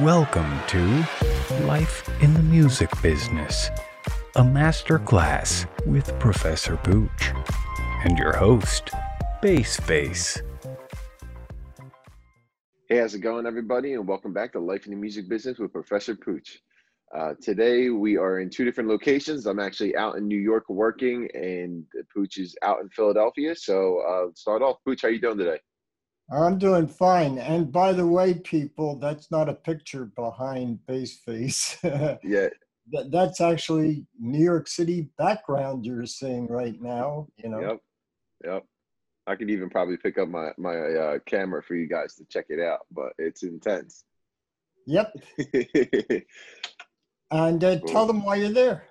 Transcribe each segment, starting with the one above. Welcome to Life in the Music Business, a masterclass with Professor Pooch and your host, Bassface. Hey, how's it going, everybody? And welcome back to Life in the Music Business with Professor Pooch. Today, we are in two different locations. I'm actually out in New York working, and Pooch is out in Philadelphia. So start off. Pooch, how you doing today? I'm doing fine. And by the way, people, that's not a picture behind Bassface. Yeah. That's actually New York City background you're seeing right now, you know. Yep. I could even probably pick up my camera for you guys to check it out, but it's intense. Yep. And tell them why you're there.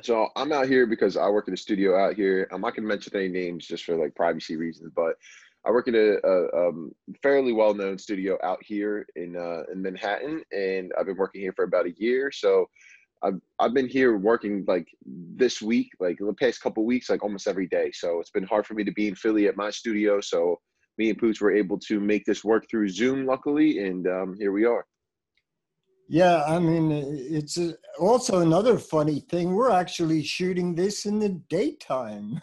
So I'm out here because I work in a studio out here. I'm not going to mention any names just for like privacy reasons, but I work at a fairly well-known studio out here in Manhattan, and I've been working here for about a year. So I've been here working like this week, like the past couple of weeks, like almost every day. So it's been hard for me to be in Philly at my studio. So me and Pooch were able to make this work through Zoom, luckily, and here we are. Yeah, I mean, it's also another funny thing. We're actually shooting this in the daytime.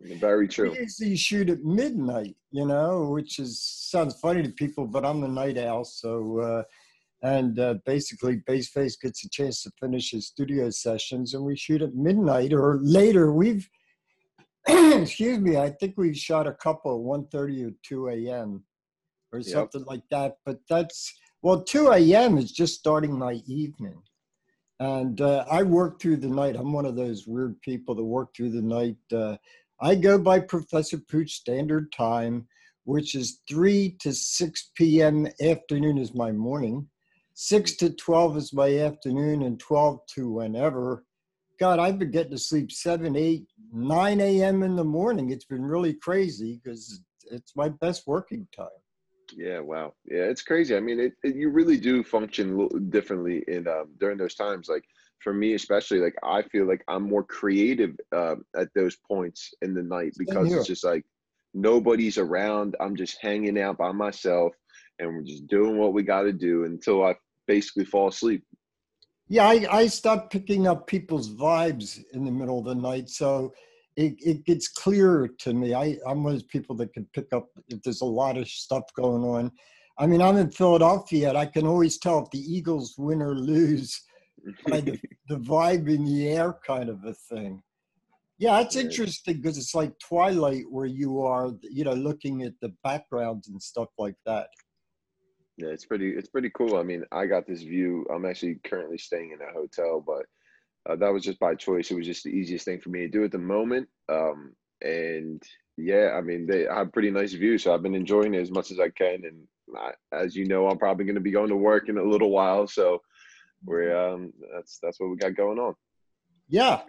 Very true. We usually shoot at midnight, you know, which sounds funny to people, but I'm the night owl. So, basically, Bassface gets a chance to finish his studio sessions, and we shoot at midnight or later. We've, excuse me, I think we've shot a couple 1:30 or 2 a.m. or something like that, but that's... Well, 2 a.m. is just starting my evening, and I work through the night. I'm one of those weird people that work through the night. I go by Professor Pooch standard time, which is 3 to 6 p.m. Afternoon is my morning. 6 to 12 is my afternoon, and 12 to whenever. God, I've been getting to sleep 7, 8, 9 a.m. in the morning. It's been really crazy because it's my best working time. Yeah, wow. Yeah, it's crazy. I mean, you really do function differently in during those times. Like for me, especially, like I feel like I'm more creative at those points in the night because it's just like nobody's around. I'm just hanging out by myself, and we're just doing what we got to do until I basically fall asleep. Yeah, I stopped picking up people's vibes in the middle of the night, so it gets clearer to me. I'm one of those people that can pick up if there's a lot of stuff going on. I mean, I'm in Philadelphia, and I can always tell if the Eagles win or lose by the vibe in the air kind of a thing. Yeah, it's interesting because it's like twilight where you are, you know, looking at the backgrounds and stuff like that. Yeah, it's pretty cool. I mean, I got this view. I'm actually currently staying in a hotel, but that was just by choice. It was just the easiest thing for me to do at the moment. And yeah, I mean, they have pretty nice views, so I've been enjoying it as much as I can. And as you know, I'm probably going to be going to work in a little while. So we're that's what we got going on. Yeah.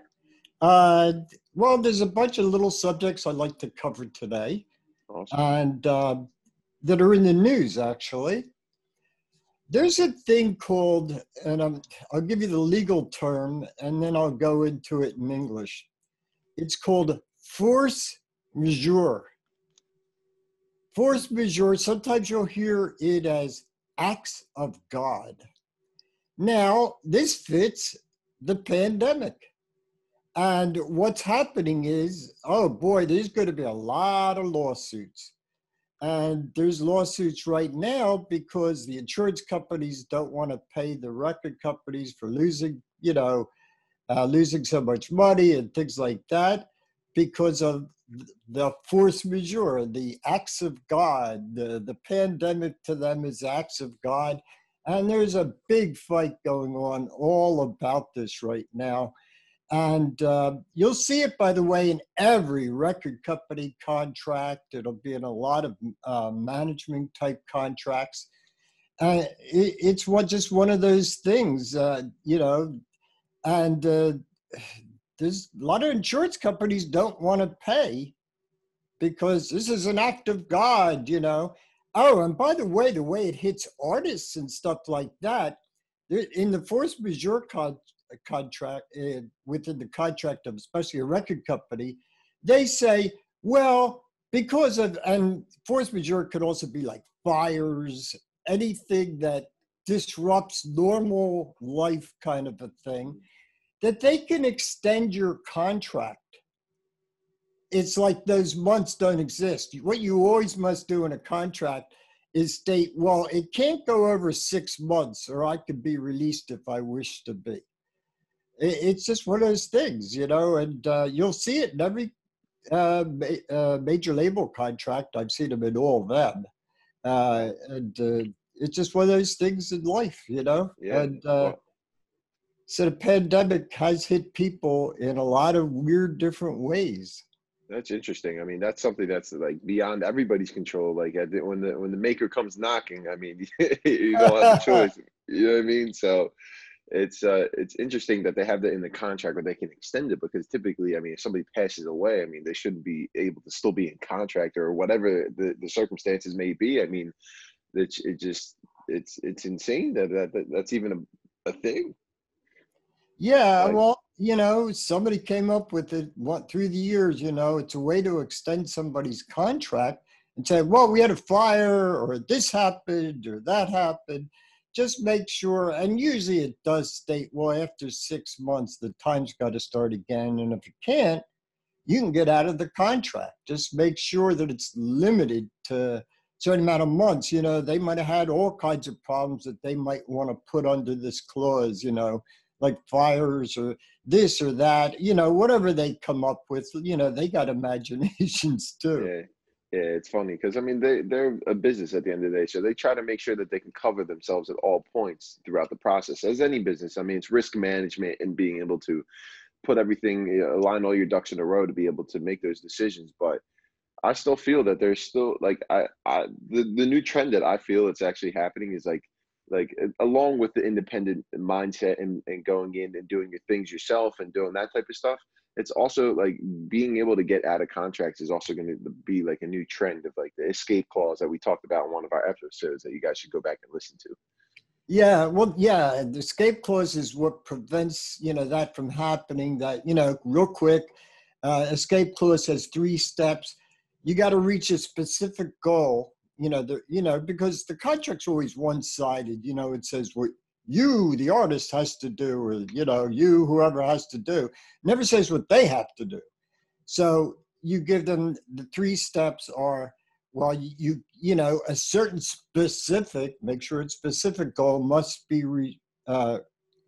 Well, there's a bunch of little subjects I'd like to cover today. Awesome. And that are in the news, actually. There's a thing called, and I'll give you the legal term, and then I'll go into it in English. It's called force majeure. Force majeure, sometimes you'll hear it as acts of God. Now, this fits the pandemic. And what's happening is, oh boy, there's going to be a lot of lawsuits. And there's lawsuits right now because the insurance companies don't want to pay the record companies for losing, you know, losing so much money and things like that because of the force majeure, the acts of God. The pandemic to them is acts of God. And there's a big fight going on all about this right now. And you'll see it, by the way, in every record company contract. It'll be in a lot of management-type contracts. It's just one of those things, you know. And there's a lot of insurance companies don't want to pay because this is an act of God, you know. Oh, and by the way it hits artists and stuff like that, in the force majeure contract within the contract of especially a record company, they say, well, because of, and force majeure could also be like fires, anything that disrupts normal life kind of a thing, that they can extend your contract. It's like those months don't exist. What you always must do in a contract is state, well, it can't go over 6 months or I could be released if I wish to be. It's just one of those things, you know, and you'll see it in every major label contract. I've seen them in all of them. It's just one of those things in life, you know. Yeah. And so the pandemic has hit people in a lot of weird different ways. That's interesting. I mean, that's something that's like beyond everybody's control. Like when the maker comes knocking, I mean, you don't have a choice. You know what I mean? So it's interesting that they have that in the contract where they can extend it, because typically, I mean, if somebody passes away, I mean, they shouldn't be able to still be in contract or whatever the circumstances may be. I mean, it's insane that's even a thing. Yeah, like, well, you know, somebody came up with it through the years, you know, it's a way to extend somebody's contract and say, well, we had a fire or this happened or that happened. Just make sure, and usually it does state, well, after 6 months, the time's got to start again. And if you can't, you can get out of the contract. Just make sure that it's limited to a certain amount of months. You know, they might have had all kinds of problems that they might want to put under this clause, you know, like fires or this or that, you know, whatever they come up with, you know, they got imaginations too. Yeah, it's funny because, I mean, they're a business at the end of the day, so they try to make sure that they can cover themselves at all points throughout the process. As any business, I mean, it's risk management and being able to put everything, you know, align all your ducks in a row to be able to make those decisions. But I still feel that there's still, like, the new trend that I feel it's actually happening is, like along with the independent mindset and going in and doing your things yourself and doing that type of stuff, it's also like being able to get out of contracts is also going to be like a new trend of like the escape clause that we talked about in one of our episodes that you guys should go back and listen to. Yeah. Well, yeah. The escape clause is what prevents, you know, that from happening, that, you know, real quick, escape clause has 3 steps. You got to reach a specific goal. You know, because the contract's always one-sided, you know, it says what you, the artist, has to do, or, you know, you, whoever has to do. It never says what they have to do. So you give them the 3 steps are, well, you know, a certain specific, make sure it's specific goal must be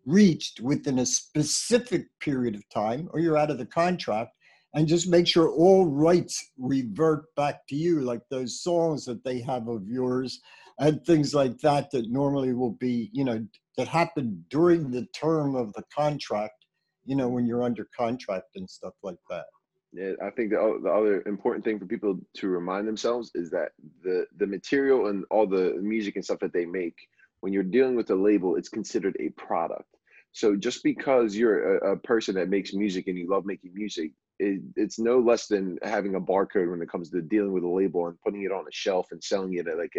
reached within a specific period of time, or you're out of the contract. And just make sure all rights revert back to you, like those songs that they have of yours and things like that, that normally will be, you know, that happened during the term of the contract, you know, when you're under contract and stuff like that. Yeah, I think the other important thing for people to remind themselves is that the material and all the music and stuff that they make, when you're dealing with a label, it's considered a product. So just because you're a person that makes music and you love making music, it's no less than having a barcode when it comes to dealing with a label and putting it on a shelf and selling it at like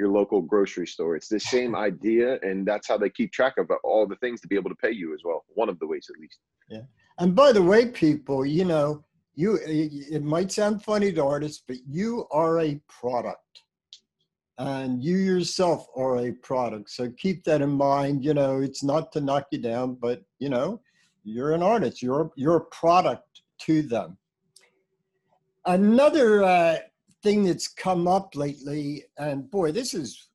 your local grocery store. It's the same idea, and that's how they keep track of all the things to be able to pay you as well. One of the ways, at least. Yeah. And by the way, people, you know, it might sound funny to artists, but you are a product, and you yourself are a product. So keep that in mind. You know, it's not to knock you down, but you know, you're an artist. You're a product to them. Another thing that's come up lately, and boy, this has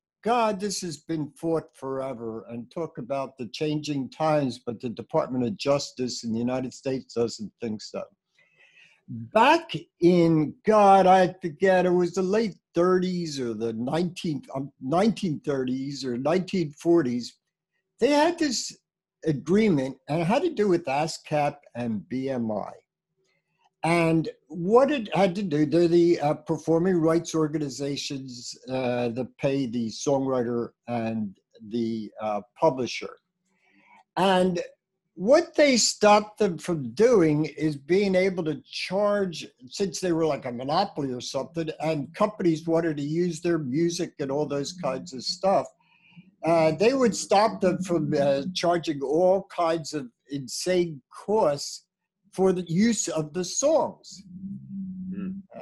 been fought forever, and talk about the changing times, but the Department of Justice in the United States doesn't think so. Back in, I forget, it was the late 30s or the 1930s or 1940s, they had this agreement, and it had to do with ASCAP and BMI. And what it had to do, they're the performing rights organizations that pay the songwriter and the publisher. And what they stopped them from doing is being able to charge, since they were like a monopoly or something, and companies wanted to use their music and all those kinds of stuff. They would stop them from charging all kinds of insane costs for the use of the songs. And I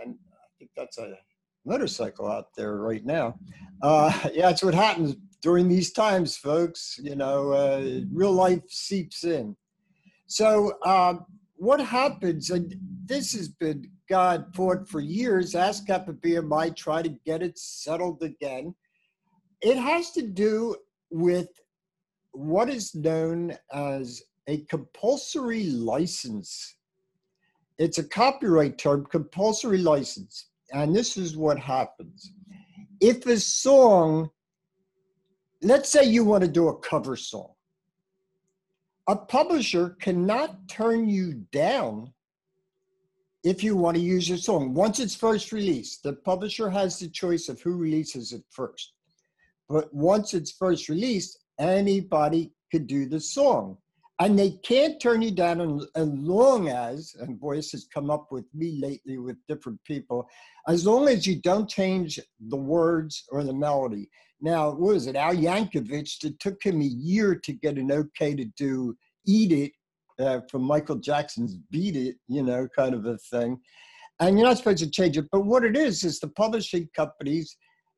think that's a motorcycle out there right now. Yeah, that's what happens during these times, folks. You know, real life seeps in. So what happens, and this has been, God, fought for years, ASCAP and BMI try to get it settled again. It has to do with what is known as a compulsory license. It's a copyright term, compulsory license. And this is what happens. If a song, let's say you want to do a cover song, a publisher cannot turn you down if you want to use your song. Once it's first released, the publisher has the choice of who releases it first. But once it's first released, anybody could do the song. And they can't turn you down as long as, and boy, this has come up with me lately with different people, as long as you don't change the words or the melody. Now, what was it, Al Yankovic, it took him a year to get an okay to do Eat It from Michael Jackson's Beat It, you know, kind of a thing. And you're not supposed to change it. But what it is the publishing companies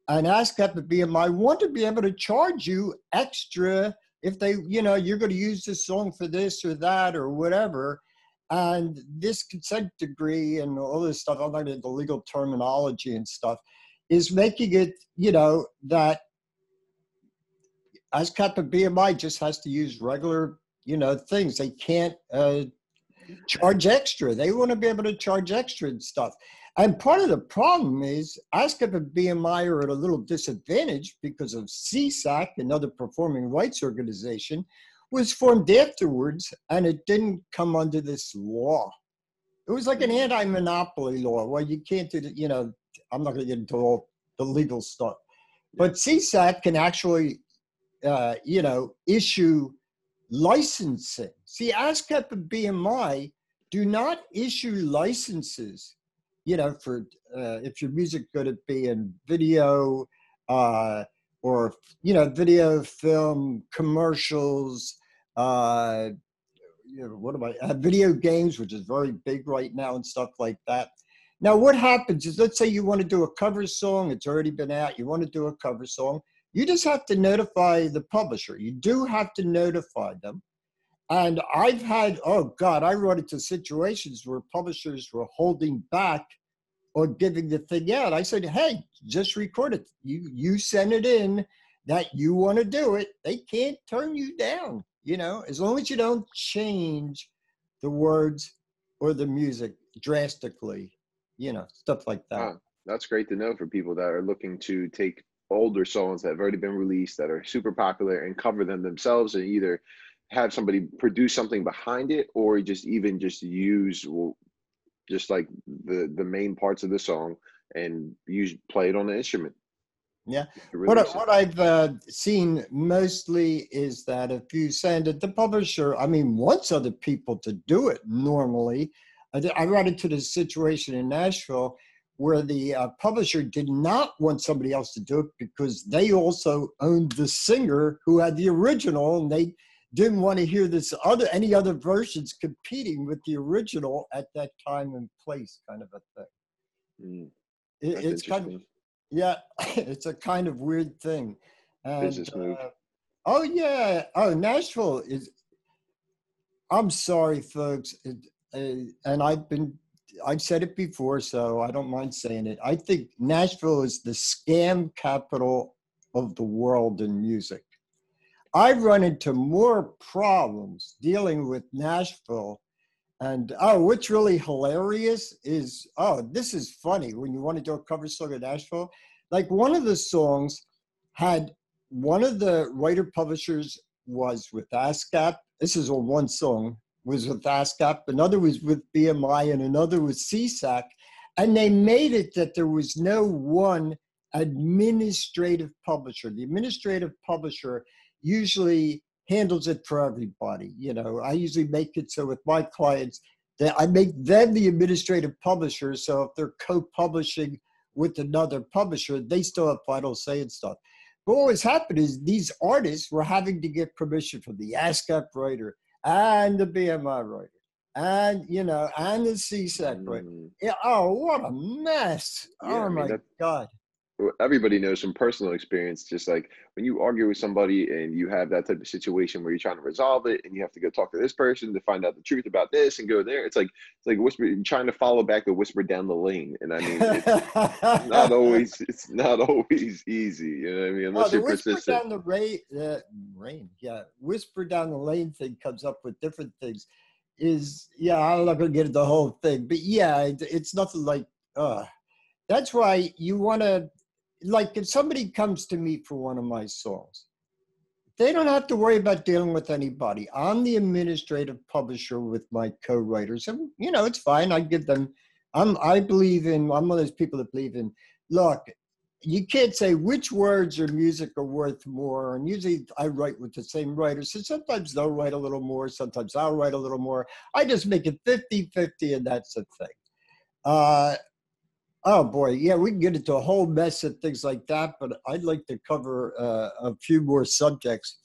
and ASCAP and BMI want to be able to charge you extra if they, you know, you're going to use this song for this or that or whatever. And this consent decree and all this stuff, I'm not into legal terminology and stuff, is making it, you know, that ASCAP and BMI just has to use regular, you know, things. They can't charge extra. They want to be able to charge extra and stuff. And part of the problem is ASCAP and BMI are at a little disadvantage because of CSAC, another performing rights organization, was formed afterwards, and it didn't come under this law. It was like an anti-monopoly law. Well, you can't do that, you know, I'm not going to get into all the legal stuff. But CSAC can actually, you know, issue licensing. See, ASCAP and BMI do not issue licenses, you know, for if your music could be in video or, you know, video, film, commercials, you know, what am I, video games, which is very big right now and stuff like that. Now, what happens is, let's say you want to do a cover song. It's already been out. You want to do a cover song. You just have to notify the publisher. You do have to notify them. And I've had, oh God, I run into situations where publishers were holding back or giving the thing out. I said, hey, just record it. You send it in that you want to do it. They can't turn you down, you know, as long as you don't change the words or the music drastically, you know, stuff like that. Wow. That's great to know for people that are looking to take older songs that have already been released that are super popular and cover them themselves and either have somebody produce something behind it or just even just use just like the main parts of the song and use play it on an instrument. Yeah. What I've seen mostly is that if you send it, the publisher, I mean, wants other people to do it normally. I ran into this situation in Nashville where the publisher did not want somebody else to do it because they also owned the singer who had the original, and they didn't want to hear this any other versions competing with the original at that time and place, kind of a thing. Mm, it's kind of, yeah, it's a kind of weird thing. And, oh yeah, oh Nashville is. I'm sorry, folks, and I've said it before, so I don't mind saying it. I think Nashville is the scam capital of the world in music. I've run into more problems dealing with Nashville. And, oh, what's really hilarious is, oh, this is funny when you want to do a cover song of Nashville. Like one of the songs had one of the writer publishers was with ASCAP. This is on one song. Was with ASCAP, another was with BMI, and another was CSAC, and they made it that there was no one administrative publisher. The administrative publisher usually handles it for everybody. You know, I usually make it so with my clients that I make them the administrative publisher, so if they're co-publishing with another publisher, they still have final say and stuff. But what was happening is these artists were having to get permission from the ASCAP writer, and the BMI writer, and, you know, and the CSAC writer. Yeah, oh, what a mess. Yeah, oh, I mean, my God. everybody knows from personal experience, just like when you argue with somebody and you have that type of situation where you're trying to resolve it and you have to go talk to this person to find out the truth about this and go there, it's like whisper, trying to follow back the whisper down the lane. And I mean, it's not always easy, you know what I mean? Unless you're persistent. Down the rain, yeah, whisper down the lane thing comes up with different things. I'm not gonna get into the whole thing, but yeah, it's nothing like that's why you want to, like, if somebody comes to me for one of my songs, they don't have to worry about dealing with anybody. I'm the administrative publisher with my co-writers, and you know, it's fine. I give them, I'm one of those people that believe in, look, you can't say which words or music are worth more. And usually I write with the same writer. So sometimes they'll write a little more. Sometimes I'll write a little more. I just make it 50-50, and that's the thing. Oh boy, yeah, we can get into a whole mess of things like that, but I'd like to cover a few more subjects.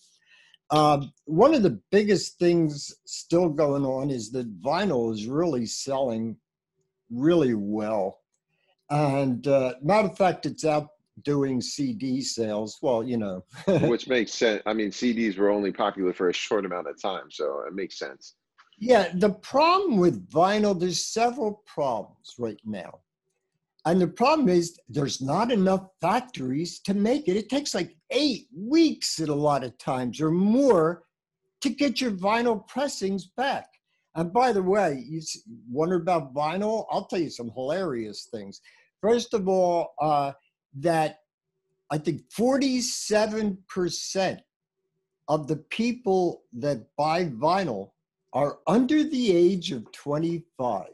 One of the biggest things still going on is that vinyl is really selling really well. And matter of fact, it's outdoing CD sales. Well, you know. Which makes sense. I mean, CDs were only popular for a short amount of time, so it makes sense. Yeah, the problem with vinyl, there's several problems right now. And the problem is there's not enough factories to make it. It takes like 8 weeks at a lot of times or more to get your vinyl pressings back. And by the way, you wonder about vinyl? I'll tell you some hilarious things. First of all, that I think 47% of the people that buy vinyl are under the age of 25.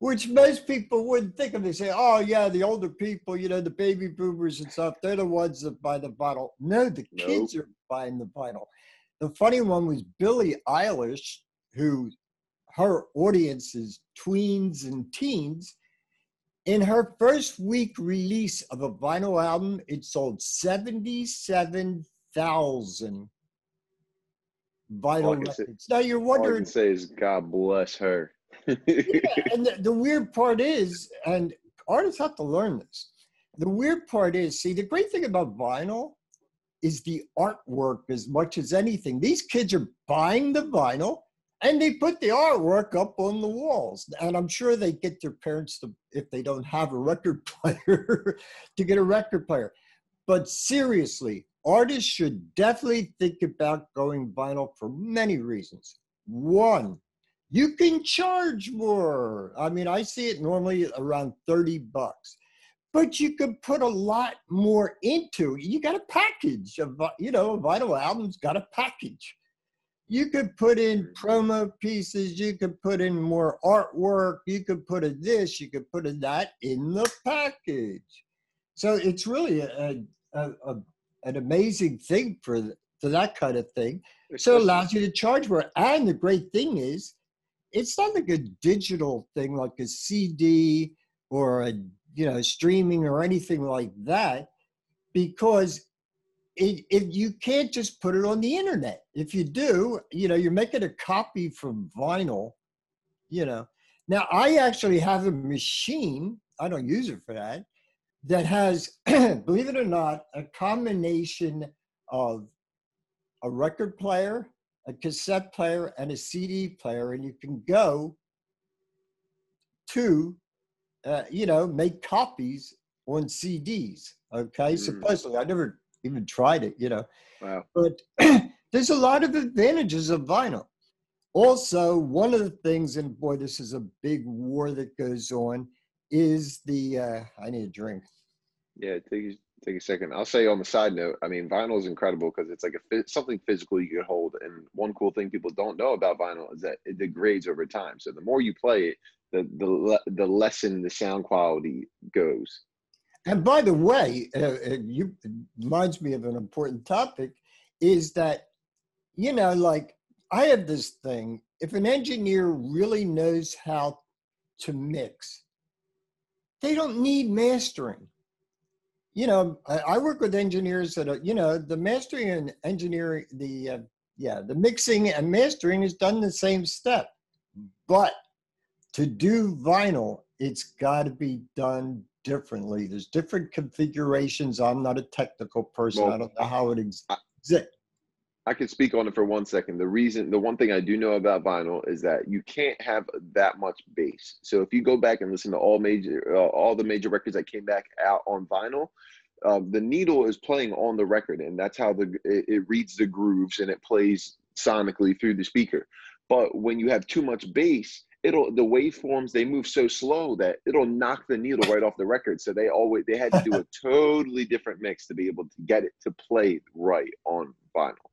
Which most people wouldn't think of. They say, oh yeah, the older people, you know, the baby boomers and stuff, they're the ones that buy the vinyl. No, the kids are buying the vinyl. The funny one was Billie Eilish, who her audience is tweens and teens. In her first week release of a vinyl album, it sold 77,000 vinyl records. Now you're wondering. All I can say is God bless her. And the weird part is, and artists have to learn this, the weird part is, see, the great thing about vinyl is the artwork as much as anything. These kids are buying the vinyl and they put the artwork up on the walls. And I'm sure they get their parents to, if they don't have a record player, to get a record player. But seriously, artists should definitely think about going vinyl for many reasons. One, you can charge more. I mean, I see it normally around $30, but you could put a lot more into it. You got a package of, you know, a vinyl album's got a package. You could put in promo pieces. You could put in more artwork. You could put in this. You could put in that in the package. So it's really an amazing thing for that kind of thing. So it allows you to charge more. And the great thing is, it's not like a digital thing like a CD or a, you know, streaming or anything like that, because you can't just put it on the internet. If you do, you know, you're making a copy from vinyl, you know. Now, I actually have a machine, I don't use it for that, that has, believe it or not, a combination of a record player, a cassette player, and a CD player, and you can go to, you know, make copies on CDs, okay? Supposedly, I never even tried it, you know. Wow. But there's a lot of advantages of vinyl. Also, one of the things, and boy, this is a big war that goes on, is the, I need a drink. Yeah, take a second. I'll say on the side note, I mean, vinyl is incredible because it's like something physical you can hold. And one cool thing people don't know about vinyl is that it degrades over time. So the more you play it, the less in the sound quality goes. And by the way, it reminds me of an important topic, is that, you know, like I have this thing, if an engineer really knows how to mix, they don't need mastering. You know, I work with engineers that are, you know, the mastering and engineering, the mixing and mastering is done in the same step. But to do vinyl, it's got to be done differently. There's different configurations. I'm not a technical person. Well, I don't know how it exists. I can speak on it for 1 second. The one thing I do know about vinyl is that you can't have that much bass. So if you go back and listen to all the major records that came back out on vinyl, the needle is playing on the record, and that's how it reads the grooves and it plays sonically through the speaker. But when you have too much bass, the waveforms, they move so slow that it'll knock the needle right off the record. So they had to do a totally different mix to be able to get it to play right on vinyl.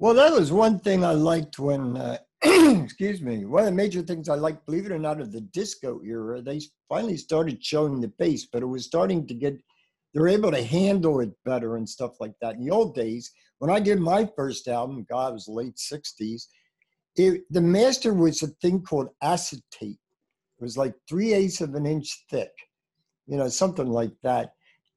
Well, that was one thing I liked when, excuse me, one of the major things I liked, believe it or not, of the disco era, they finally started showing the bass, but it was starting to get, they were able to handle it better and stuff like that. In the old days, when I did my first album, God, it was late 60s, the master was a thing called acetate. It was like 3/8 of an inch thick, you know, something like that.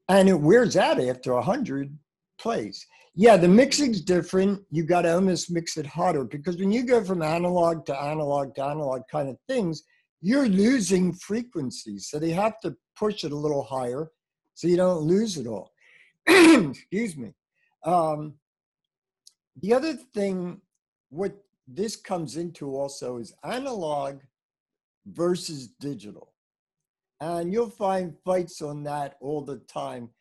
And it wears out after 100 plays. Yeah, the mixing's different. You got to almost mix it hotter, because when you go from analog to analog to analog kind of things, you're losing frequencies. So they have to push it a little higher so you don't lose it all. Excuse me. The other thing, what this comes into also, is analog versus digital. And you'll find fights on that all the time.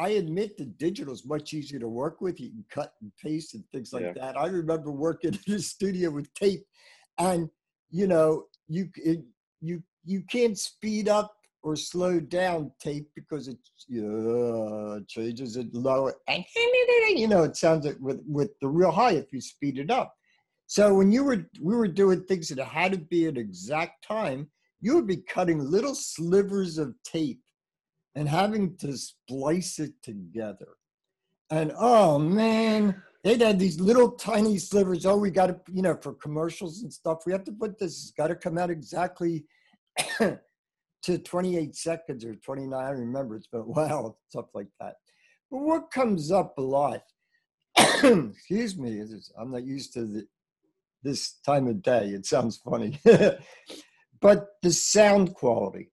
I admit that digital is much easier to work with. You can cut and paste and things like that. I remember working in a studio with tape, and you know, you can't speed up or slow down tape because it changes it lower, and you know, it sounds like with the real high if you speed it up. So when we were doing things that had to be at exact time, you would be cutting little slivers of tape and having to splice it together. And oh man, they'd have these little tiny slivers. Oh, we got to, you know, for commercials and stuff, we have to put this, it's got to come out exactly to 28 seconds or 29, I remember, it's been a while, stuff like that. But what comes up a lot, excuse me, I'm not used to this time of day, it sounds funny, but the sound quality.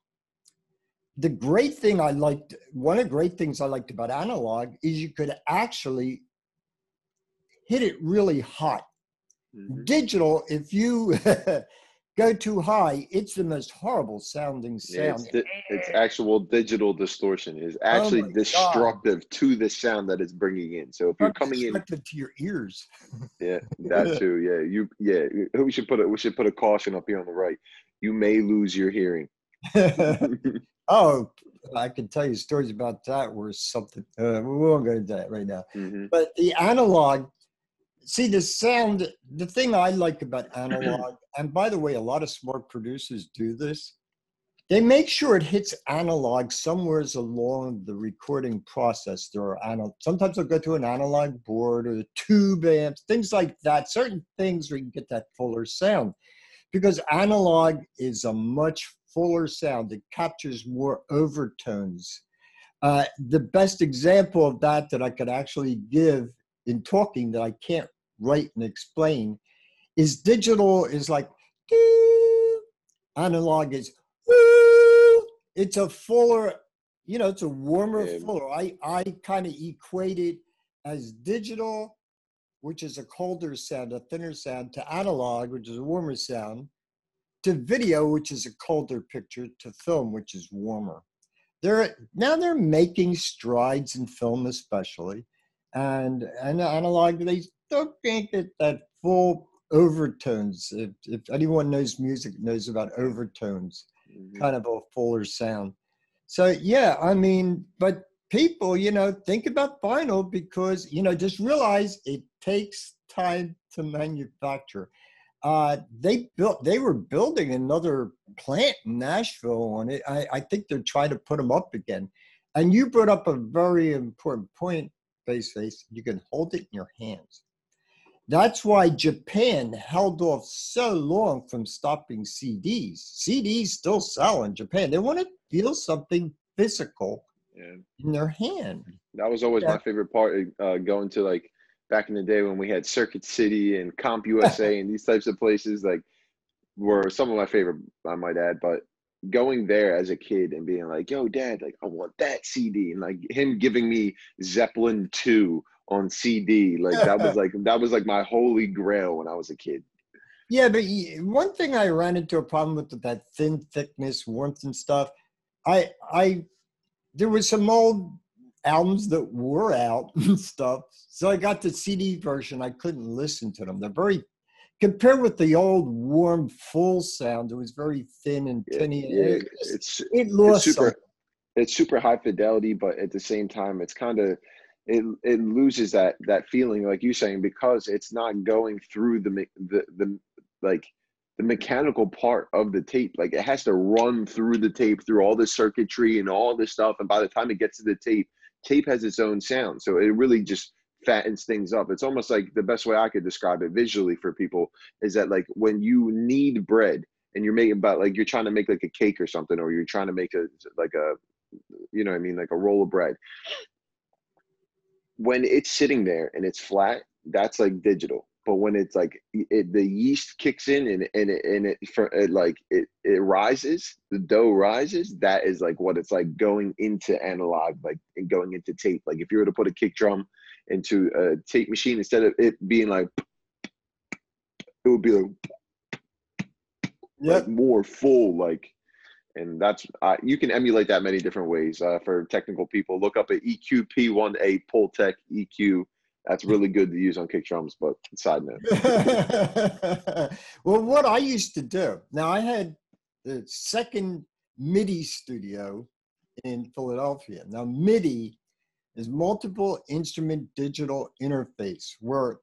The great thing I liked, one of the great things I liked about analog is you could actually hit it really hot. Mm-hmm. Digital, if you go too high, it's the most horrible sounding sound. Yeah, it's actual digital distortion. It's actually destructive to the sound that it's bringing in. So if you're coming in to your ears, yeah, that too. Yeah, we should put a caution up here on the right. You may lose your hearing. Oh, I can tell you stories about that where something, we won't go into that right now. Mm-hmm. But the analog, see the sound, the thing I like about analog, and by the way, a lot of smart producers do this, they make sure it hits analog somewhere along the recording process. Sometimes they'll go to an analog board or the tube amps, things like that, certain things where you can get that fuller sound, because analog is a much fuller sound. It captures more overtones. The best example of that I could actually give in talking that I can't write and explain is digital is like doo, analog is woo. It's a fuller, you know, it's a warmer, fuller. I kind of equate it as digital, which is a colder sound, a thinner sound, to analog, which is a warmer sound, to video, which is a colder picture, to film, which is warmer. Now they're making strides in film especially, and analog, they still can't get that full overtones. If anyone knows music, knows about overtones, kind of a fuller sound. So yeah, I mean, but people, you know, think about vinyl because, you know, just realize it takes time to manufacture. They were building another plant in Nashville on it. I think they're trying to put them up again. And you brought up a very important point, Bassface. You can hold it in your hands. That's why Japan held off so long from stopping CDs. CDs still sell in Japan. They want to feel something physical in their hand. That was always my favorite part, going to like, back in the day when we had Circuit City and Comp USA and these types of places, like, were some of my favorite, I might add, but going there as a kid and being like, yo, Dad, like, I want that CD. And like him giving me Zeppelin 2 on CD. Like that was like my holy grail when I was a kid. Yeah, but one thing I ran into a problem with that thin thickness, warmth and stuff. There was some old albums that were out and stuff. So I got the CD version. I couldn't listen to them. They're very, compared with the old warm full sound, it was very thin and tinny. Yeah, and it's super high fidelity, but at the same time, it's kind of, it loses that feeling, like you're saying, because it's not going through the mechanical part of the tape. Like it has to run through the tape, through all the circuitry and all this stuff. And by the time it gets to the tape has its own sound. So it really just fattens things up. It's almost like the best way I could describe it visually for people is that like when you knead bread and you're making about like, you're trying to make like a cake or something, or you're trying to make a, you know what I mean? Like a roll of bread. When it's sitting there and it's flat, that's like digital. But when it's like the yeast kicks in and it rises, the dough rises. That is like what it's like going into analog, like and going into tape. Like if you were to put a kick drum into a tape machine, instead of it being like, it would be like, yep, like more full, like. And that's you can emulate that many different ways. For technical people, look up an EQP1A Pultec EQ. That's really good to use on kick drums, but side note. Well, what I used to do, now I had the second MIDI studio in Philadelphia. Now MIDI is multiple instrument digital interface, where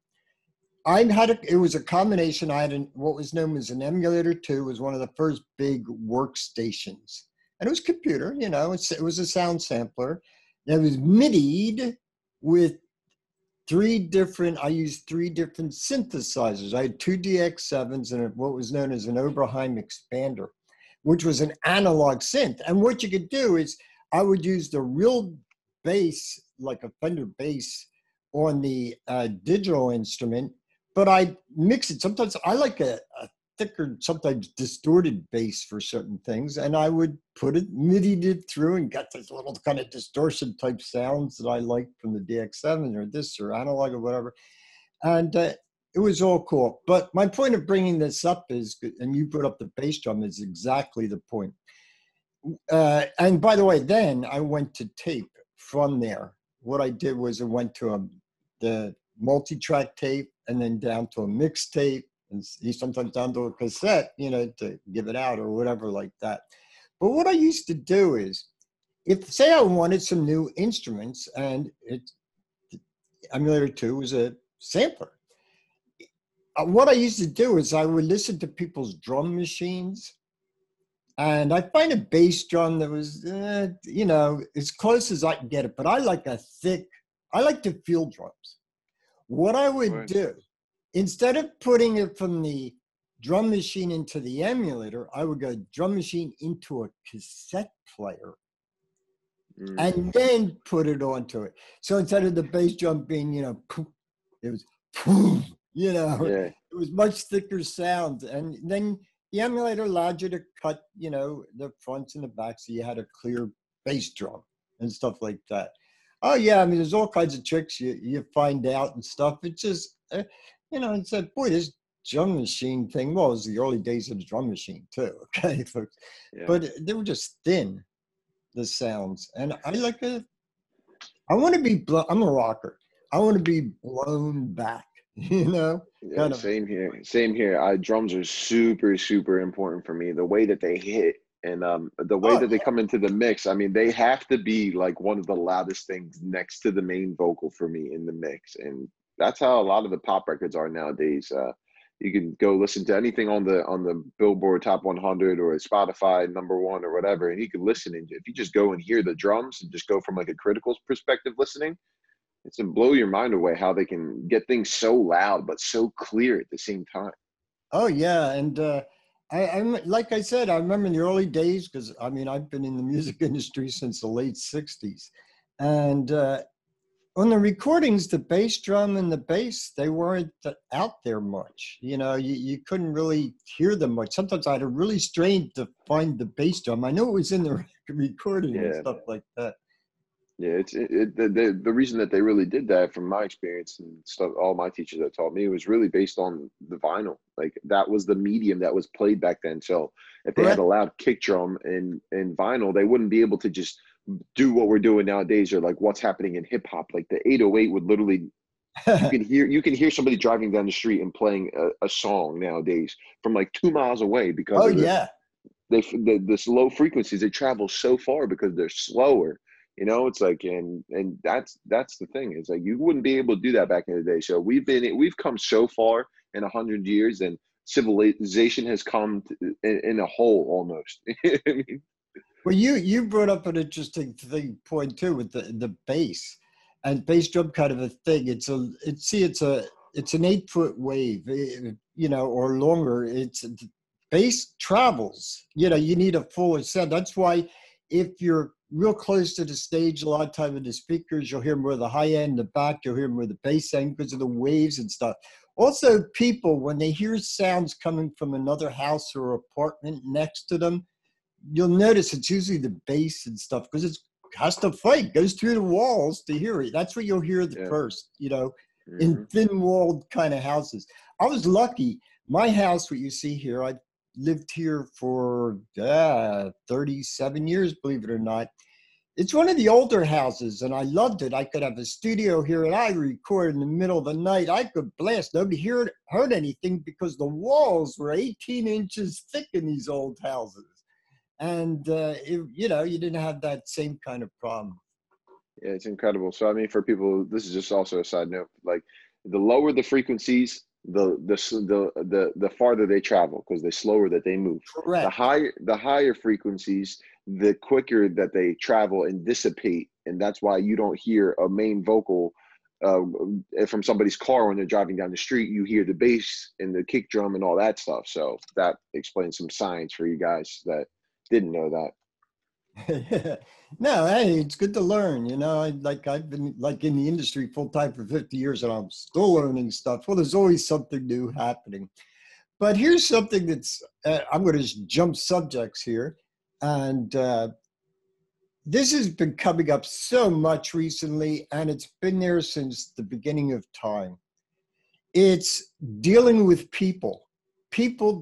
I had, it was a combination. I had what was known as an Emulator 2, was one of the first big workstations. And it was computer, you know, it was a sound sampler. And it was MIDI'd with I used three different synthesizers. I had two DX7s and what was known as an Oberheim Expander, which was an analog synth. And what you could do is I would use the real bass, like a Fender bass, on the digital instrument, but I mix it. Sometimes I like a thicker, sometimes distorted bass for certain things, and I would put it, MIDI'd it through and got this little kind of distortion type sounds that I like from the DX7 or this or analog or whatever. And it was all cool. But my point of bringing this up is, and you brought up the bass drum, is exactly the point. And by the way, then I went to tape from there. What I did was I went to the multi-track tape and then down to a mixtape, and sometimes down to a cassette, you know, to give it out or whatever like that. But what I used to do is, if say I wanted some new instruments, and Emulator 2 was a sampler, what I used to do is I would listen to people's drum machines, and I find a bass drum that was, you know, as close as I can get it, but I like to feel drums. What I would do, instead of putting it from the drum machine into the emulator, I would go drum machine into a cassette player and then put it onto it. So instead of the bass drum being, you know, poof, it was poof, you know, it was much thicker sound. And then the emulator allowed you to cut, you know, the fronts and the back, so you had a clear bass drum and stuff like that. Oh yeah, I mean, there's all kinds of tricks you find out and stuff. It's just, you know, it's like, boy, this drum machine thing, well, it was the early days of the drum machine too, okay, folks? Yeah. But they were just thin, the sounds. And I want to be, I'm a rocker. I want to be blown back, you know? Yeah, same here. Drums are super, super important for me. The way that they hit, and the way that they come into the mix, I mean, they have to be like one of the loudest things next to the main vocal for me in the mix. And that's how a lot of the pop records are nowadays. You can go listen to anything on the Billboard Top 100 or Spotify #1 or whatever, and you can listen. And if you just go and hear the drums and just go from like a critical perspective listening, it's going to blow your mind away how they can get things so loud but so clear at the same time. Oh, yeah. And I'm like I said, I remember in the early days, because I mean, I've been in the music industry since the late 60s. And On the recordings, the bass drum and the bass, they weren't out there much. You know, you couldn't really hear them much. Sometimes I had to really strain to find the bass drum. I knew it was in the recording and stuff like that. Yeah, the reason that they really did that, from my experience and stuff, all my teachers that taught me, was really based on the vinyl. Like, that was the medium that was played back then. So if they had a loud kick drum and vinyl, they wouldn't be able to just do what we're doing nowadays, or like what's happening in hip hop. Like the 808 would literally, you can hear somebody driving down the street and playing a song nowadays from like 2 miles away, because the low frequencies, they travel so far because they're slower. You know, it's like, and that's the thing. It's like, you wouldn't be able to do that back in the day. So we've come so far in 100 years, and civilization has come in a hole almost. I mean, well, you brought up an interesting point too, with the bass and bass drum kind of a thing. It's an 8-foot wave, you know, or longer. It's bass travels. You know, you need a fuller sound. That's why if you're real close to the stage, a lot of time in the speakers, you'll hear more of the high end, the back, you'll hear more of the bass end because of the waves and stuff. Also, people, when they hear sounds coming from another house or apartment next to them, you'll notice it's usually the bass and stuff, because it has to fight, goes through the walls to hear it. That's what you'll hear the first, you know, in thin-walled kind of houses. I was lucky. My house, what you see here, I lived here for 37 years, believe it or not. It's one of the older houses, and I loved it. I could have a studio here, and I record in the middle of the night. I could blast. Nobody heard anything, because the walls were 18 inches thick in these old houses. And, you know, you didn't have that same kind of problem. Yeah, it's incredible. So, I mean, for people, this is just also a side note, like, the lower the frequencies, the farther they travel, because the slower that they move. Correct. The higher frequencies, the quicker that they travel and dissipate. And that's why you don't hear a main vocal from somebody's car when they're driving down the street. You hear the bass and the kick drum and all that stuff. So that explains some science for you guys that didn't know that. No, hey, it's good to learn, you know. I've been like in the industry full time for 50 years, and I'm still learning stuff. Well, there's always something new happening. But here's something that's, I'm going to just jump subjects here. And this has been coming up so much recently, and it's been there since the beginning of time. It's dealing with people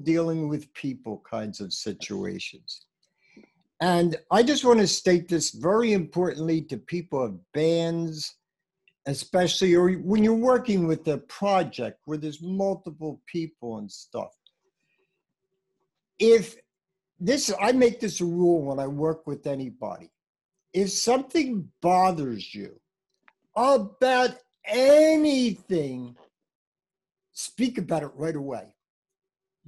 dealing with people kinds of situations. And I just want to state this very importantly to people of bands, especially, or when you're working with a project where there's multiple people and stuff. I make this a rule when I work with anybody. If something bothers you about anything, speak about it right away.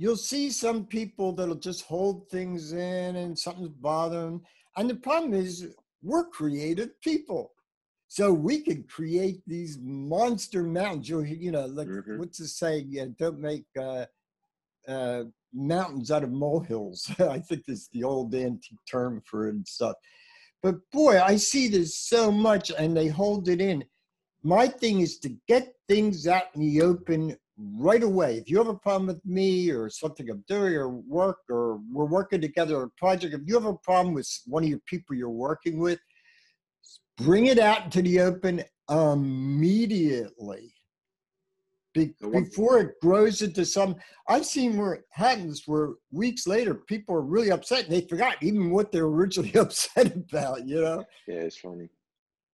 You'll see some people that'll just hold things in, and something's bothering them. And the problem is, we're creative people. So we can create these monster mountains. You know, like, what's the saying? Yeah, don't make mountains out of molehills. I think that's the old antique term for it and stuff. But boy, I see this so much, and they hold it in. My thing is to get things out in the open right away. If you have a problem with me, or something I'm doing, or work, or we're working together on a project, if you have a problem with one of your people you're working with, bring it out into the open immediately, before it grows into some. I've seen where it happens, where weeks later people are really upset, and they forgot even what they were originally upset about, you know? Yeah, it's funny.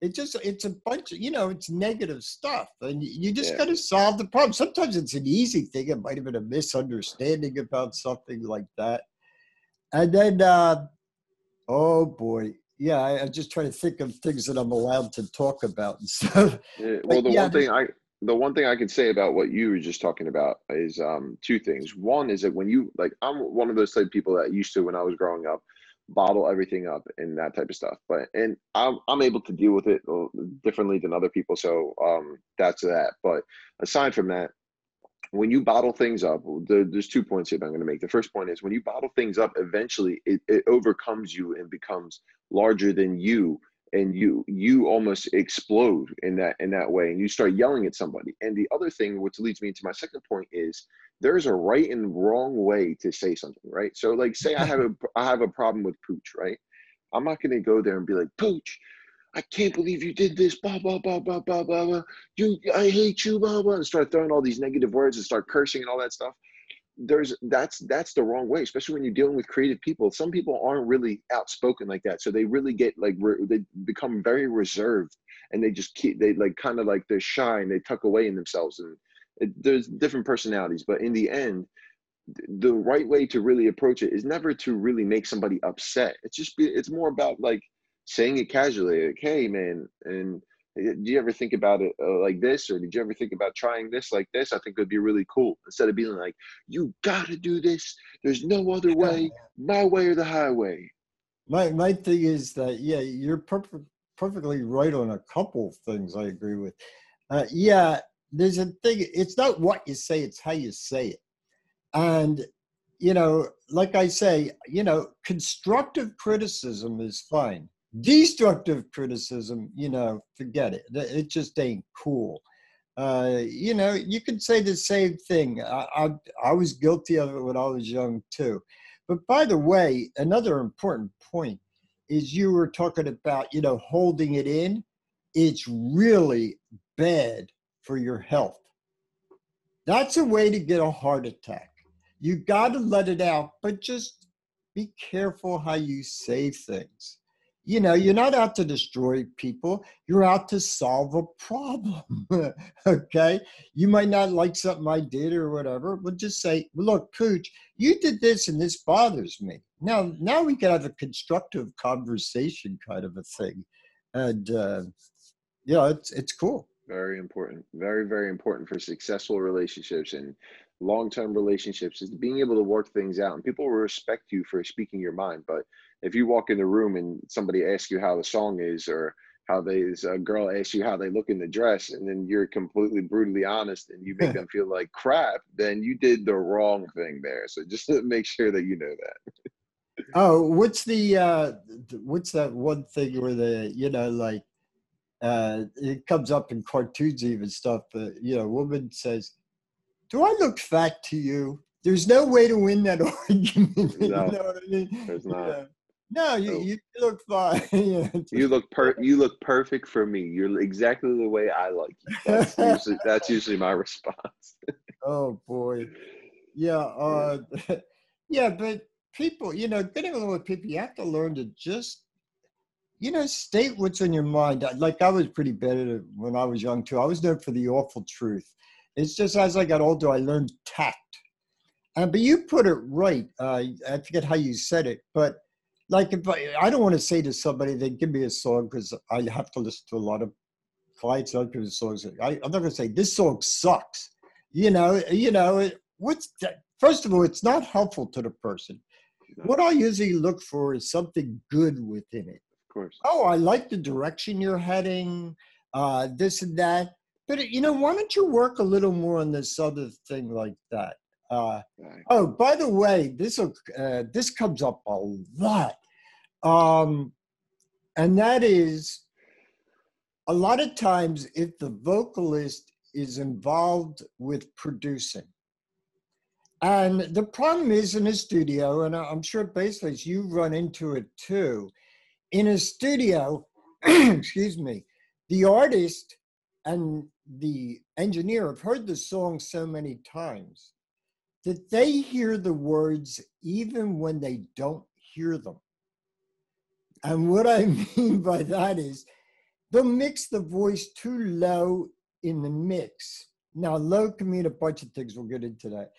It's a bunch of, you know, it's negative stuff, and you just got to solve the problem. Sometimes it's an easy thing. It might have been a misunderstanding about something like that. And then, oh boy. Yeah. I'm just trying to think of things that I'm allowed to talk about and stuff. Yeah, well, the one thing I can say about what you were just talking about is two things. One is that when you, like, I'm one of those type of people that used to, when I was growing up, bottle everything up and that type of stuff, and I'm able to deal with it differently than other people, so that's that. But aside from that, when you bottle things up, there's 2 points here that I'm going to make. The first point is, when you bottle things up, eventually it overcomes you and becomes larger than you, and you almost explode in that way, and you start yelling at somebody. And the other thing, which leads me to my second point, is there's a right and wrong way to say something, right? So like, say I have a problem with Pooch, right? I'm not going to go there and be like, Pooch, I can't believe you did this, blah, blah, blah, blah, blah, blah, blah. I hate you, blah, blah, and start throwing all these negative words and start cursing and all that stuff. That's the wrong way, especially when you're dealing with creative people. Some people aren't really outspoken like that. So they really get like, they become very reserved, and they just keep, they like kind of like they're shy and they tuck away in themselves. And there's different personalities, but in the end, the right way to really approach it is never to really make somebody upset. It's more about like, saying it casually, like, hey, man, and do you ever think about it like this? Or did you ever think about trying this like this? I think it would be really cool. Instead of being like, you got to do this. There's no other way. My way or the highway. My thing is that, yeah, you're perfectly right on a couple of things I agree with. Yeah, there's a thing. It's not what you say. It's how you say it. And, you know, like I say, you know, constructive criticism is fine. Destructive criticism, you know, forget it. It just ain't cool. You know, you can say the same thing. I was guilty of it when I was young too. But by the way, another important point is you were talking about, you know, holding it in. It's really bad for your health. That's a way to get a heart attack. You got to let it out, but just be careful how you say things. You know, you're not out to destroy people. You're out to solve a problem, okay? You might not like something I did or whatever, but just say, look, Pooch, you did this and this bothers me. Now we can have a constructive conversation kind of a thing. And, you know, it's cool. Very important. Very, very important for successful relationships and long-term relationships is being able to work things out. And people will respect you for speaking your mind, but if you walk in the room and somebody asks you how the song is, or how a girl asks you how they look in the dress, and then you're completely brutally honest and you make them feel like crap, then you did the wrong thing there. So just make sure that you know that. Oh, what's that one thing where the, you know, like it comes up in cartoons even stuff, but, you know, a woman says, do I look fat to you? There's no way to win that argument. No, you know what I mean? There's not. Yeah. No, you look fine. Yeah. You look perfect for me. You're exactly the way I like you. That's usually my response. Oh boy, yeah, yeah. But people, you know, getting along with people, you have to learn to just, you know, state what's on your mind. Like I was pretty bad at it when I was young too. I was known for the awful truth. It's just as I got older, I learned tact. But you put it right. I forget how you said it, but. Like, if I don't want to say to somebody, they give me a song because I have to listen to a lot of clients and other people's songs. I'm not going to say, this song sucks. You know, what's that? First of all, it's not helpful to the person. What I usually look for is something good within it. Of course. Oh, I like the direction you're heading, this and that. But, you know, why don't you work a little more on this other thing like that? Oh, by the way, this comes up a lot, and that is a lot of times if the vocalist is involved with producing, and the problem is in a studio, and I'm sure Bassface, you run into it too. In a studio, excuse me, the artist and the engineer have heard the song so many times that they hear the words even when they don't hear them. And what I mean by that is they'll mix the voice too low in the mix. Now, low can mean a bunch of things. We'll get into that.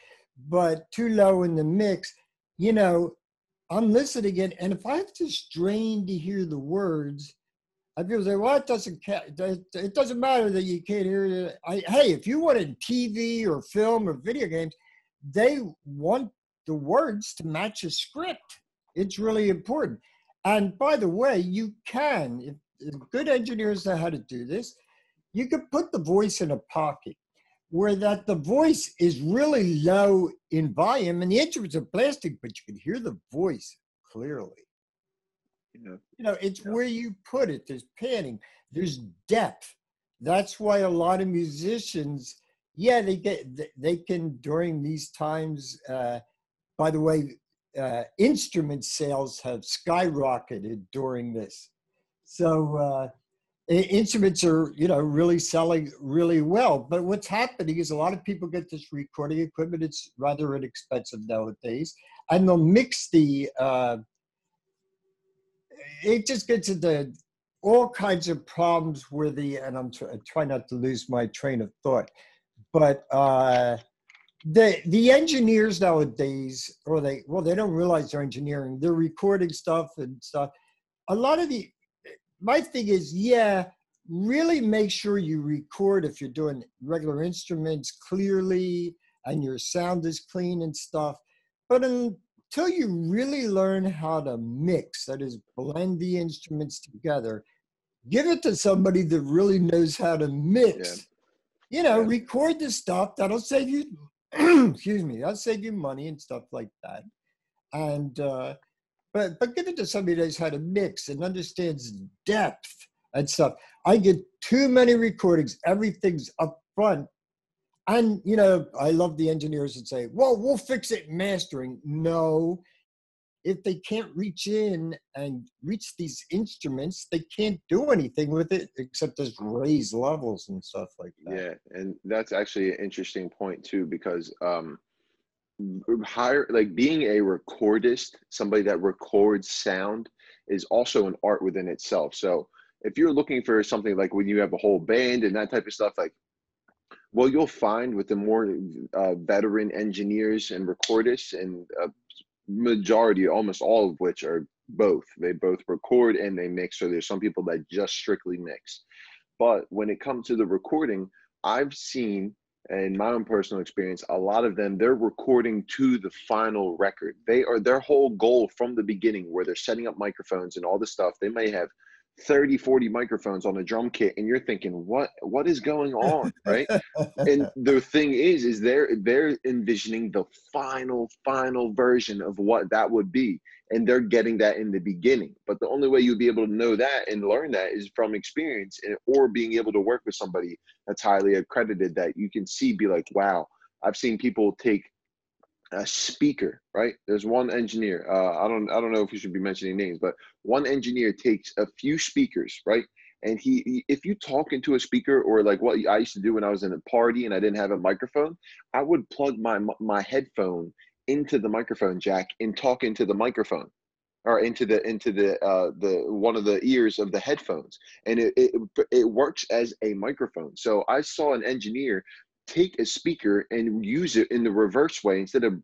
But too low in the mix, you know, I'm listening in, and if I have to strain to hear the words, I feel like, well, it doesn't matter that you can't hear it. Hey, if you wanted TV or film or video games, they want the words to match a script. It's really important. And by the way, you can, if good engineers know how to do this, you can put the voice in a pocket where that the voice is really low in volume and the instruments are plastic, but you can hear the voice clearly. You know, it's where you put it. There's panning, there's depth. That's why a lot of musicians, they can, during these times, by the way, instrument sales have skyrocketed during this. So instruments are, really selling really well. But what's happening is a lot of people get this recording equipment. It's rather inexpensive nowadays. And they'll mix the, it just gets into all kinds of problems where the, and I'm trying not to lose my train of thought, but the engineers nowadays, or they don't realize they're engineering, they're recording stuff and stuff. A lot of the, my thing is, really make sure you record if you're doing regular instruments clearly and your sound is clean and stuff. But until you really learn how to mix, that is, blend the instruments together, give it to somebody that really knows how to mix. Yeah. Record the stuff. That'll save you, excuse me, that'll save you money and stuff like that. And, but give it to somebody that knows how to mix and understands depth and stuff. I get too many recordings. Everything's up front. And, I love the engineers that say, well, we'll fix it in mastering. No, if they can't reach in and reach these instruments, they can't do anything with it except just raise levels and stuff like that. Yeah, and that's actually an interesting point, too, because being a recordist, somebody that records sound, is also an art within itself. So if you're looking for something like when you have a whole band and that type of stuff, like, well, you'll find with the more veteran engineers and recordists, and majority, almost all of which are both. They both record and they mix. So there's some people that just strictly mix. But when it comes to the recording, I've seen, in my own personal experience, a lot of them, they're recording to the final record. They are, their whole goal from the beginning, where they're setting up microphones and all this stuff, they may have 30-40 microphones on a drum kit, and you're thinking, what is going on, right? And the thing is they're envisioning the final version of what that would be, and they're getting that in the beginning. But the only way you'll be able to know that and learn that is from experience, and or being able to work with somebody that's highly accredited, that you can see, be like, wow, I've seen people take a speaker, right? There's one engineer, I don't know if you should be mentioning names, but one engineer takes a few speakers, right? And he, if you talk into a speaker, or like what I used to do when I was in a party and I didn't have a microphone, I would plug my headphone into the microphone jack and talk into the microphone, or into the one of the ears of the headphones, and it works as a microphone. So I saw an engineer take a speaker and use it in the reverse way. Instead of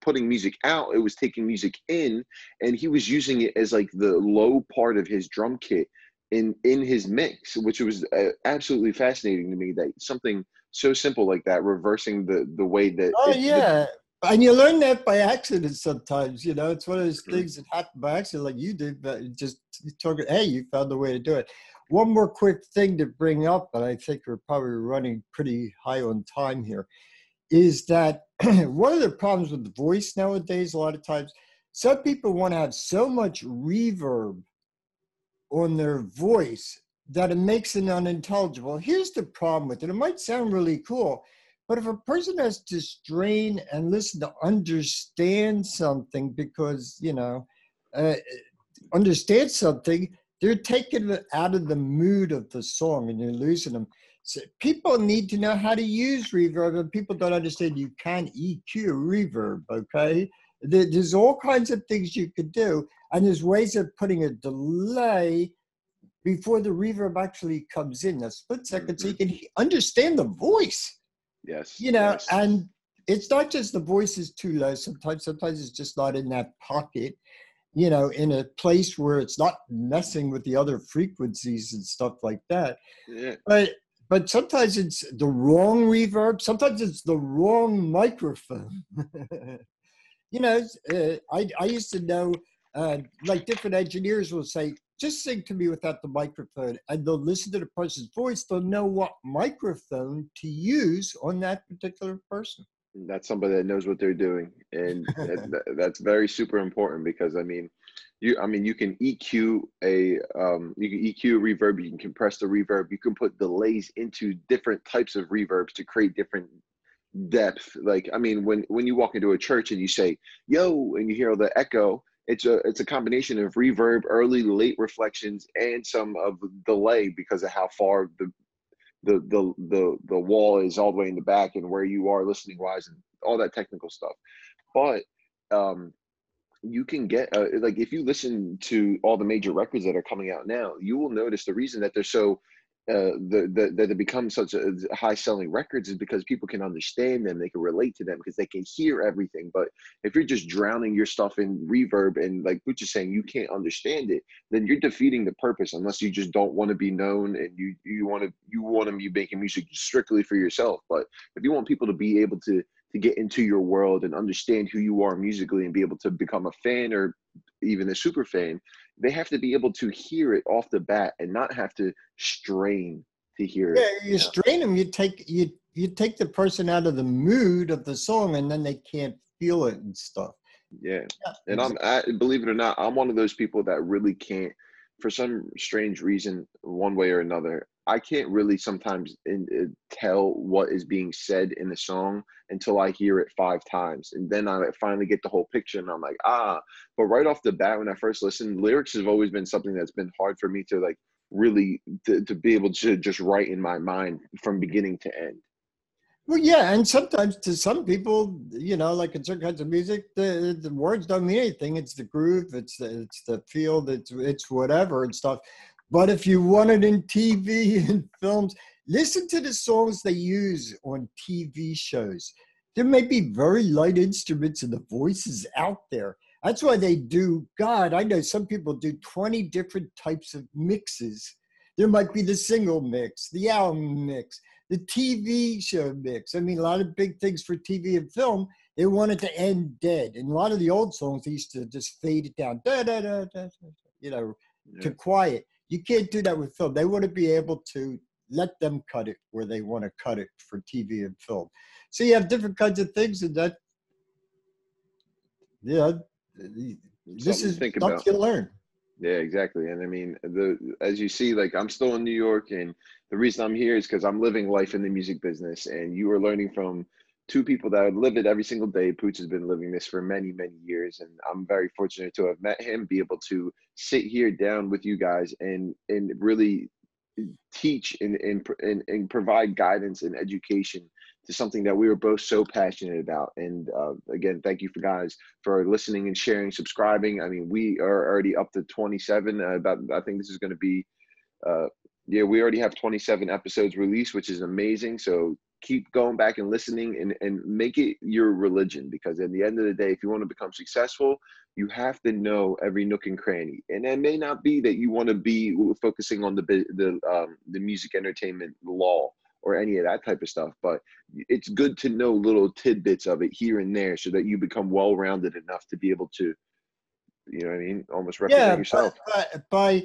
putting music out, it was taking music in, and he was using it as like the low part of his drum kit in his mix, which was absolutely fascinating to me, that something so simple like that, reversing the way that. Oh, and you learn that by accident sometimes, it's one of those things that happened by accident, like you did, but just talking, hey, you found a way to do it. One more quick thing to bring up, and I think we're probably running pretty high on time here, is that one of the problems with the voice nowadays, a lot of times, some people want to have so much reverb on their voice that it makes it unintelligible. Here's the problem with it. It might sound really cool, but if a person has to strain and listen to understand something, because, understand something, they're taken out of the mood of the song, and you're losing them. So people need to know how to use reverb, and people don't understand you can EQ reverb, okay? There's all kinds of things you could do, and there's ways of putting a delay before the reverb actually comes in, a split second, so you can understand the voice. Yes. And it's not just the voice is too low sometimes. Sometimes it's just not in that pocket. In a place where it's not messing with the other frequencies and stuff like that. Yeah. But sometimes it's the wrong reverb. Sometimes it's the wrong microphone. I used to know, like different engineers will say, just sing to me without the microphone. And they'll listen to the person's voice. They'll know what microphone to use on that particular person. That's somebody that knows what they're doing, and that's very super important, because I mean, I mean, you can EQ a, you can EQ a reverb, you can compress the reverb, you can put delays into different types of reverbs to create different depth. Like, I mean, when you walk into a church and you say, yo, and you hear all the echo, it's a combination of reverb, early, late reflections, and some of delay because of how far the wall is all the way in the back and where you are listening wise and all that technical stuff. But, you can get like, if you listen to all the major records that are coming out now, you will notice the reason that they're so that they become such a high selling records is because people can understand them, they can relate to them because they can hear everything. But if you're just drowning your stuff in reverb and like Pooch is saying, you can't understand it, then you're defeating the purpose, unless you just don't want to be known and you want to be making music strictly for yourself. But if you want people to be able to get into your world and understand who you are musically and be able to become a fan or even a super fan, they have to be able to hear it off the bat and not have to strain to hear it. Yeah, you strain them, you take the person out of the mood of the song and then they can't feel it and stuff. Yeah, yeah. And I believe it or not, I'm one of those people that really can't, for some strange reason, one way or another, I can't really sometimes tell what is being said in the song until I hear it 5 times. And then I finally get the whole picture and I'm like, ah. But right off the bat, when I first listened, lyrics have always been something that's been hard for me to like really, to be able to just write in my mind from beginning to end. Well, yeah. And sometimes to some people, you know, like in certain kinds of music, the words don't mean anything. It's the groove, it's the feel, it's whatever and stuff. But if you want it in TV and films, listen to the songs they use on TV shows. There may be very light instruments and the voices out there. That's why they do, God, I know some people do 20 different types of mixes. There might be the single mix, the album mix, the TV show mix. I mean, a lot of big things for TV and film, they wanted to end dead. And a lot of the old songs, they used to just fade it down, da, da, da, da, da, you know, yeah, to quiet. You can't do that with film. They want to be able to let them cut it where they want to cut it for TV and film. So you have different kinds of things, and that, yeah, this is stuff you learn. Yeah, exactly. And I mean, as you see, like I'm still in New York, and the reason I'm here is because I'm living life in the music business, and you are learning from two people that live it every single day. Pooch has been living this for many, many years, and I'm very fortunate to have met him, be able to sit here down with you guys and really teach and provide guidance and education to something that we were both so passionate about. And again, thank you for guys for listening and sharing, subscribing. I mean, we are already up to 27. I think this is going to be, yeah, we already have 27 episodes released, which is amazing. So keep going back and listening and make it your religion, because at the end of the day, if you want to become successful, you have to know every nook and cranny. And it may not be that you want to be focusing on the music entertainment law or any of that type of stuff, but it's good to know little tidbits of it here and there so that you become well-rounded enough to be able to, you know what I mean, almost represent yourself. By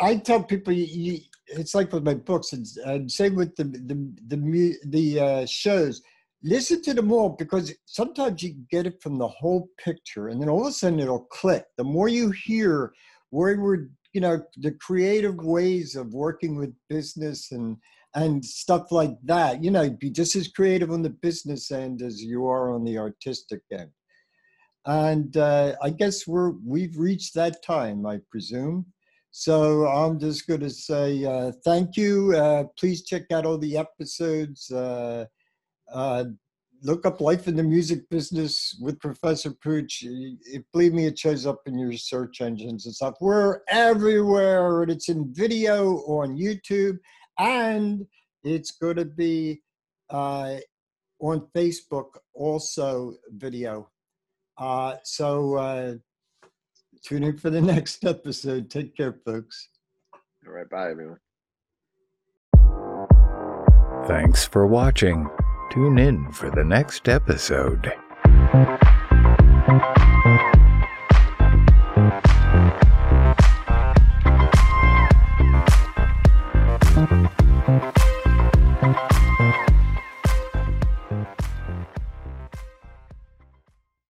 I tell people, it's like with my books and same with the shows. Listen to them all, because sometimes you get it from the whole picture, and then all of a sudden it'll click. The more you hear where we're, you know, the creative ways of working with business and stuff like that, you know, be just as creative on the business end as you are on the artistic end. And I guess we've reached that time, I presume. So I'm just going to say thank you. Please check out all the episodes. Look up Life in the Music Business with Professor Pooch. Believe me, it shows up in your search engines and stuff. We're everywhere, and it's in video on YouTube, and it's going to be on Facebook, also video. So tune in for the next episode. Take care, folks. All right, bye, everyone. Thanks for watching. Tune in for the next episode.